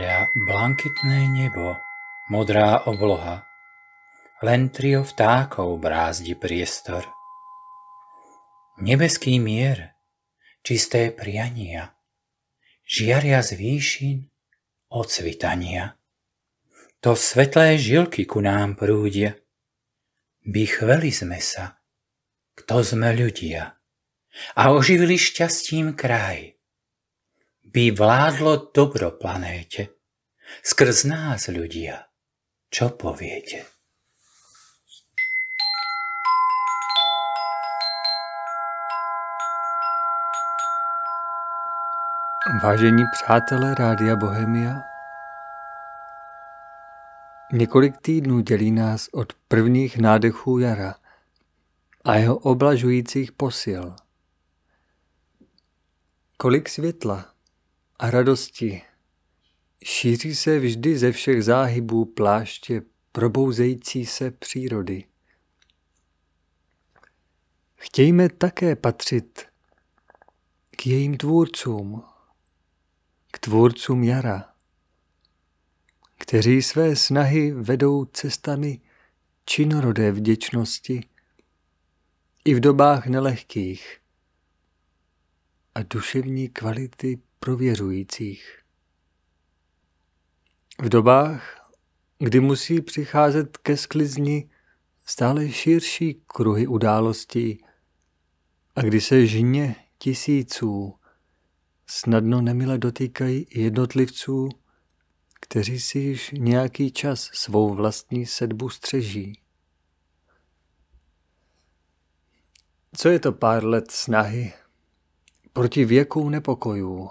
Padá blankitné nebo, modrá obloha, len trio vtákov brázdi priestor. Nebeský mier, čisté priania, žiaria z výšin ocvitania. To svetlé žilky ku nám prúdia, by chveli sme sa, kto sme ľudia, a oživili šťastím kraj. By vládlo dobro planéte, skrz nás ľudia, čo poviete? Vážení přátelé Rádia Bohemia, několik týdnů dělí nás od prvních nádechů jara a jeho oblažujících posil. Kolik světla a radosti šíří se vždy ze všech záhybů pláště probouzející se přírody. Chtějme také patřit k jejím tvůrcům, k tvůrcům jara, kteří své snahy vedou cestami činorodé vděčnosti i v dobách nelehkých a duševní kvality prověřujících. V dobách, kdy musí přicházet ke sklizni stále širší kruhy událostí a kdy se žně tisíců snadno nemile dotýkají jednotlivců, kteří si již nějaký čas svou vlastní sedbu střeží. Co je to pár let snahy proti věku nepokojů?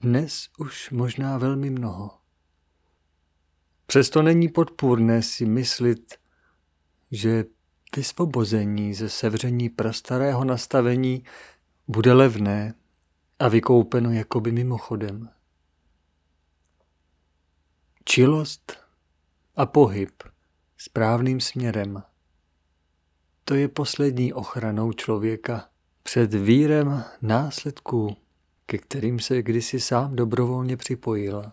Dnes už možná velmi mnoho. Přesto není podpůrné si myslit, že vysvobození ze sevření prastarého nastavení bude levné a vykoupeno jakoby mimochodem. Čilost a pohyb správným směrem, to je poslední ochranou člověka před vírem následků, ke kterým se kdysi sám dobrovolně připojil.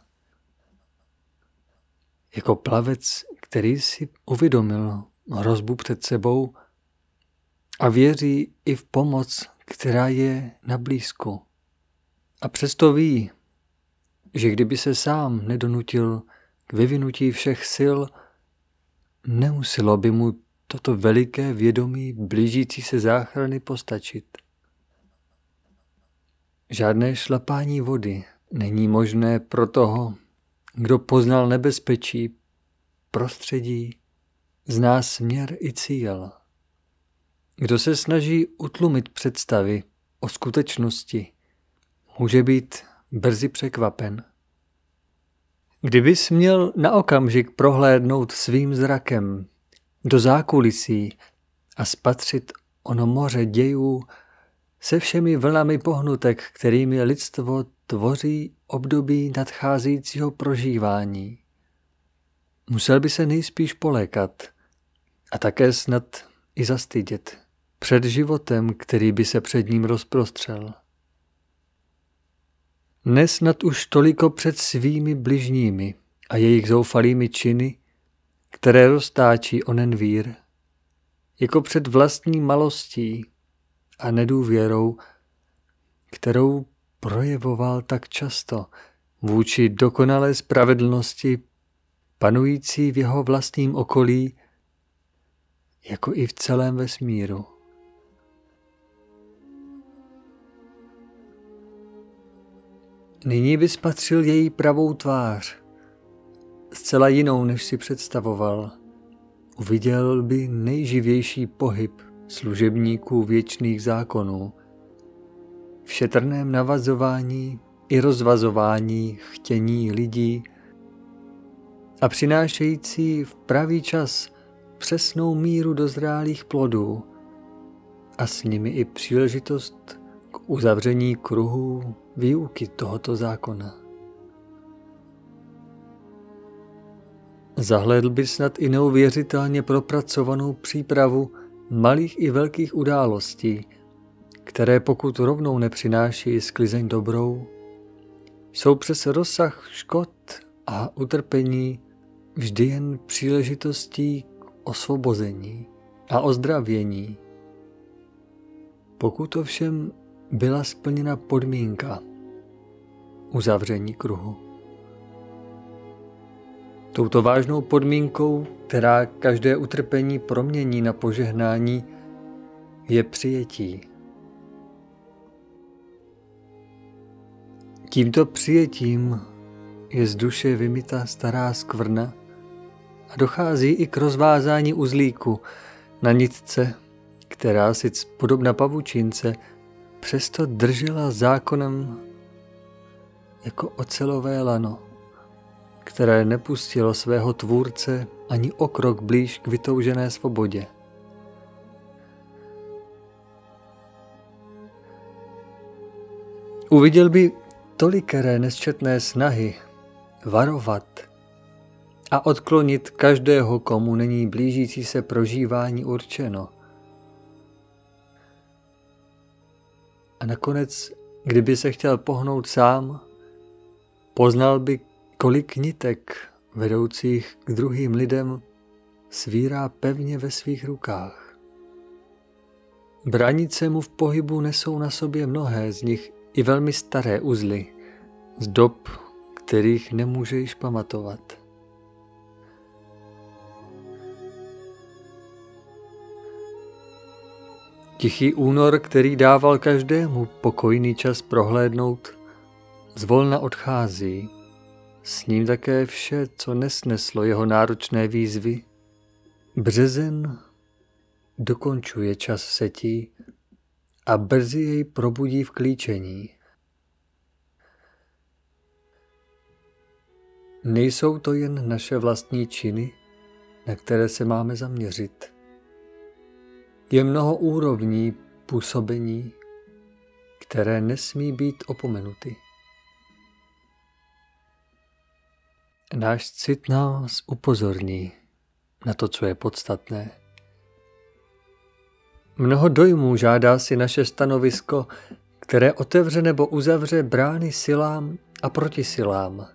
Jako plavec, který si uvědomil hrozbu před sebou a věří i v pomoc, která je na blízku. A přesto ví, že kdyby se sám nedonutil k vyvinutí všech sil, nemuselo by mu toto veliké vědomí blížící se záchrany postačit. Žádné šlapání vody není možné pro toho, kdo poznal nebezpečí, prostředí, zná směr i cíl. Kdo se snaží utlumit představy o skutečnosti, může být brzy překvapen. Kdybys měl na okamžik prohlédnout svým zrakem do zákulisí a spatřit ono moře dějů se všemi vlnami pohnutek, kterými lidstvo tvoří období nadcházejícího prožívání, musel by se nejspíš polékat a také snad i zastydět před životem, který by se před ním rozprostřel. Nesnad už toliko před svými bližními a jejich zoufalými činy, které roztáčí onen vír, jako před vlastní malostí a nedůvěrou, kterou projevoval tak často vůči dokonalé spravedlnosti panující v jeho vlastním okolí, jako i v celém vesmíru. Nyní by spatřil její pravou tvář, zcela jinou, než si představoval. Uviděl by nejživější pohyb služebníků věčných zákonů, v šetrném navazování i rozvazování chtění lidí a přinášející v pravý čas přesnou míru dozrálých plodů a s nimi i příležitost k uzavření kruhů výuky tohoto zákona. Zahlédl by snad i neuvěřitelně propracovanou přípravu malých i velkých událostí, které pokud rovnou nepřináší sklizeň dobrou, jsou přes rozsah škod a utrpení vždy jen příležitostí k osvobození a ozdravění. Pokud ovšem byla splněna podmínka uzavření kruhu. Touto vážnou podmínkou, která každé utrpení promění na požehnání, je přijetí. Tímto přijetím je z duše vymyta stará skvrna a dochází i k rozvázání uzlíku na nitce, která sice podobna pavučince, přesto držela zákonem jako ocelové lano, které nepustilo svého tvůrce ani o krok blíž k vytoužené svobodě. Uviděl by tolikeré nesčetné snahy varovat a odklonit každého, komu není blížící se prožívání určeno. A nakonec, kdyby se chtěl pohnout sám, poznal by, kolik nitek vedoucích k druhým lidem svírá pevně ve svých rukách. Branice mu v pohybu nesou na sobě mnohé z nich i velmi staré uzly, z dob, kterých nemůže již pamatovat. Tichý únor, který dával každému pokojný čas prohlédnout, zvolna odchází, s ním také vše, co nesneslo jeho náročné výzvy. Březen dokončuje čas setí a brzy jej probudí v klíčení. Nejsou to jen naše vlastní činy, na které se máme zaměřit. Je mnoho úrovní působení, které nesmí být opomenuty. Náš cit nás upozorní na to, co je podstatné. Mnoho dojmů žádá si naše stanovisko, které otevře nebo uzavře brány silám a protisilám.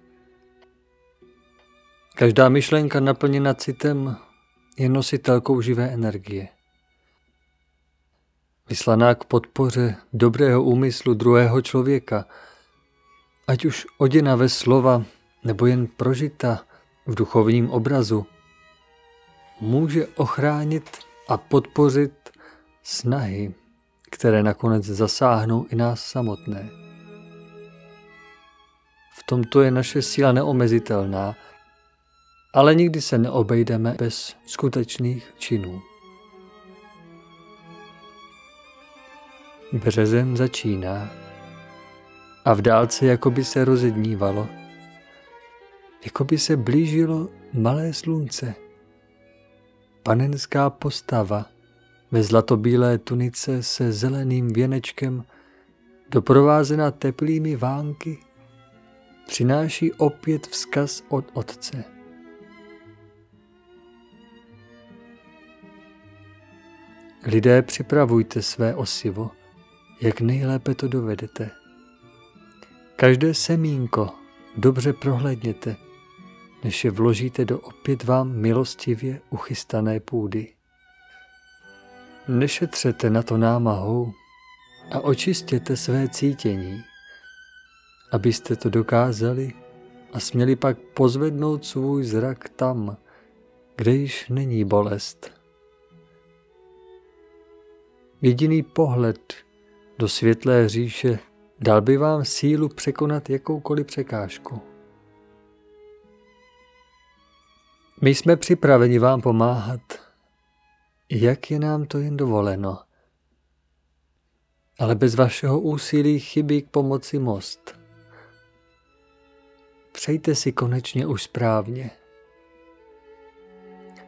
Každá myšlenka naplněna citem je nositelkou živé energie, vyslaná k podpoře dobrého úmyslu druhého člověka, ať už oděna ve slova, nebo jen prožita v duchovním obrazu, může ochránit a podpořit snahy, které nakonec zasáhnou i nás samotné. V tomto je naše síla neomezitelná, ale nikdy se neobejdeme bez skutečných činů. Březen začíná a v dálce jakoby se rozednívalo, jakoby se blížilo malé slunce. Panenská postava ve zlatobílé tunice se zeleným věnečkem, doprovázena teplými vánky, přináší opět vzkaz od Otce. Lidé, připravujte své osivo, jak nejlépe to dovedete. Každé semínko dobře prohlédněte, než je vložíte do opět vám milostivě uchystané půdy. Nešetřete na to námahou a očistěte své cítění, abyste to dokázali a směli pak pozvednout svůj zrak tam, kde již není bolest. Jediný pohled do světlé říše dal by vám sílu překonat jakoukoliv překážku. My jsme připraveni vám pomáhat, jak je nám to jen dovoleno. Ale bez vašeho úsilí chybí k pomoci most. Přejte si konečně už správně.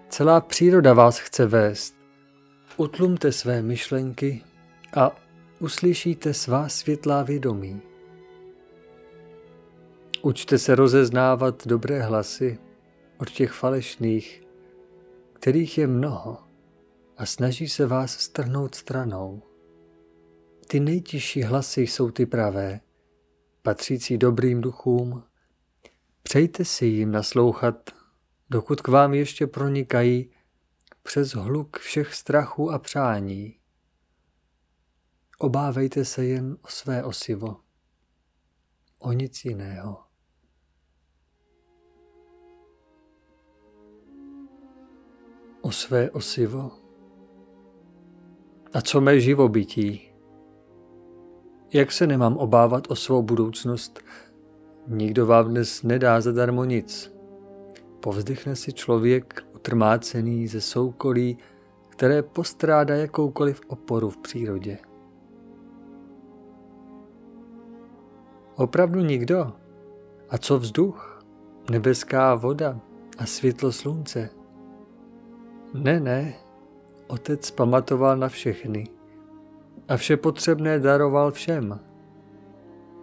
Celá příroda vás chce vést. Utlumte své myšlenky a uslyšíte svá světlá vědomí. Učte se rozeznávat dobré hlasy od těch falešných, kterých je mnoho a snaží se vás strhnout stranou. Ty nejtišší hlasy jsou ty pravé, patřící dobrým duchům. Přejte si jim naslouchat, dokud k vám ještě pronikají přes hluk všech strachů a přání. Obávejte se jen o své osivo, o nic jiného. O své osivo? A co mé živobytí? Jak se nemám obávat o svou budoucnost? Nikdo vám dnes nedá zadarmo nic. Povzdychne si člověk utrmácený ze soukolí, které postrádá jakoukoliv oporu v přírodě. Opravdu nikdo? A co vzduch, nebeská voda a světlo slunce? Ne, Otec pamatoval na všechny a vše potřebné daroval všem.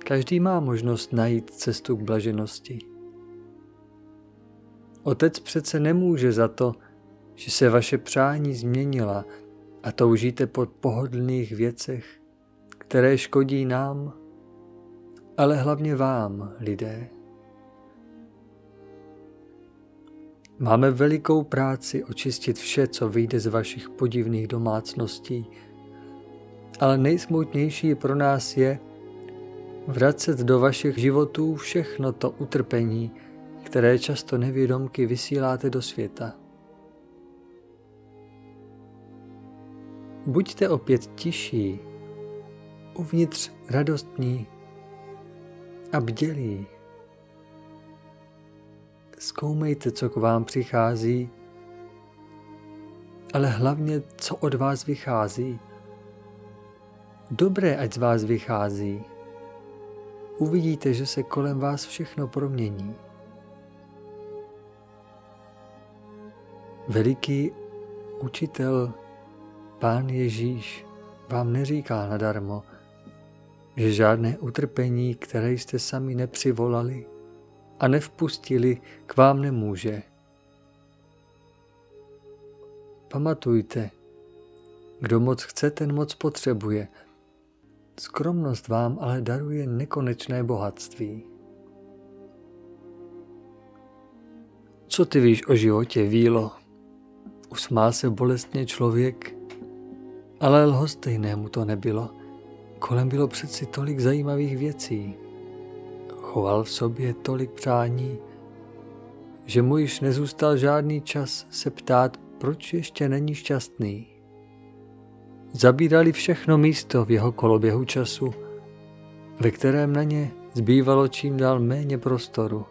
Každý má možnost najít cestu k blaženosti. Otec přece nemůže za to, že se vaše přání změnila a toužíte po pohodlných věcech, které škodí nám, ale hlavně vám, lidé. Máme velikou práci očistit vše, co vyjde z vašich podivných domácností, ale nejsmutnější pro nás je vracet do vašich životů všechno to utrpení, které často nevědomky vysíláte do světa. Buďte opět tiší, uvnitř radostní a bdělí. Zkoumejte, co k vám přichází, ale hlavně, co od vás vychází. Dobré, ať z vás vychází. Uvidíte, že se kolem vás všechno promění. Veliký učitel, Pán Ježíš, vám neříká nadarmo, že žádné utrpení, které jste sami nepřivolali a nevpustili, k vám nemůže. Pamatujte, kdo moc chce, ten moc potřebuje. Skromnost vám ale daruje nekonečné bohatství. Co ty víš o životě, vílo? Usmál se bolestně člověk, ale lhostejnému to nebylo. Kolem bylo přeci tolik zajímavých věcí. Choval v sobě tolik přání, že mu již nezůstal žádný čas se ptát, proč ještě není šťastný. Zabírali všechno místo v jeho koloběhu času, ve kterém na ně zbývalo čím dál méně prostoru.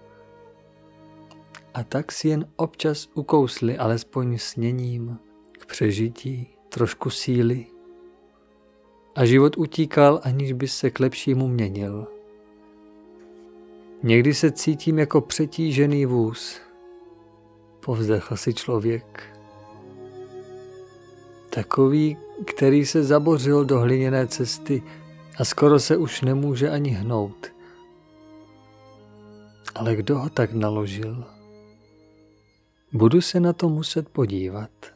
A tak si jen občas ukousli alespoň sněním k přežití trošku síly. A život utíkal, aniž by se k lepšímu měnil. Někdy se cítím jako přetížený vůz, povzdechl si člověk. Takový, který se zabořil do hliněné cesty a skoro se už nemůže ani hnout. Ale kdo ho tak naložil? Budu se na to muset podívat.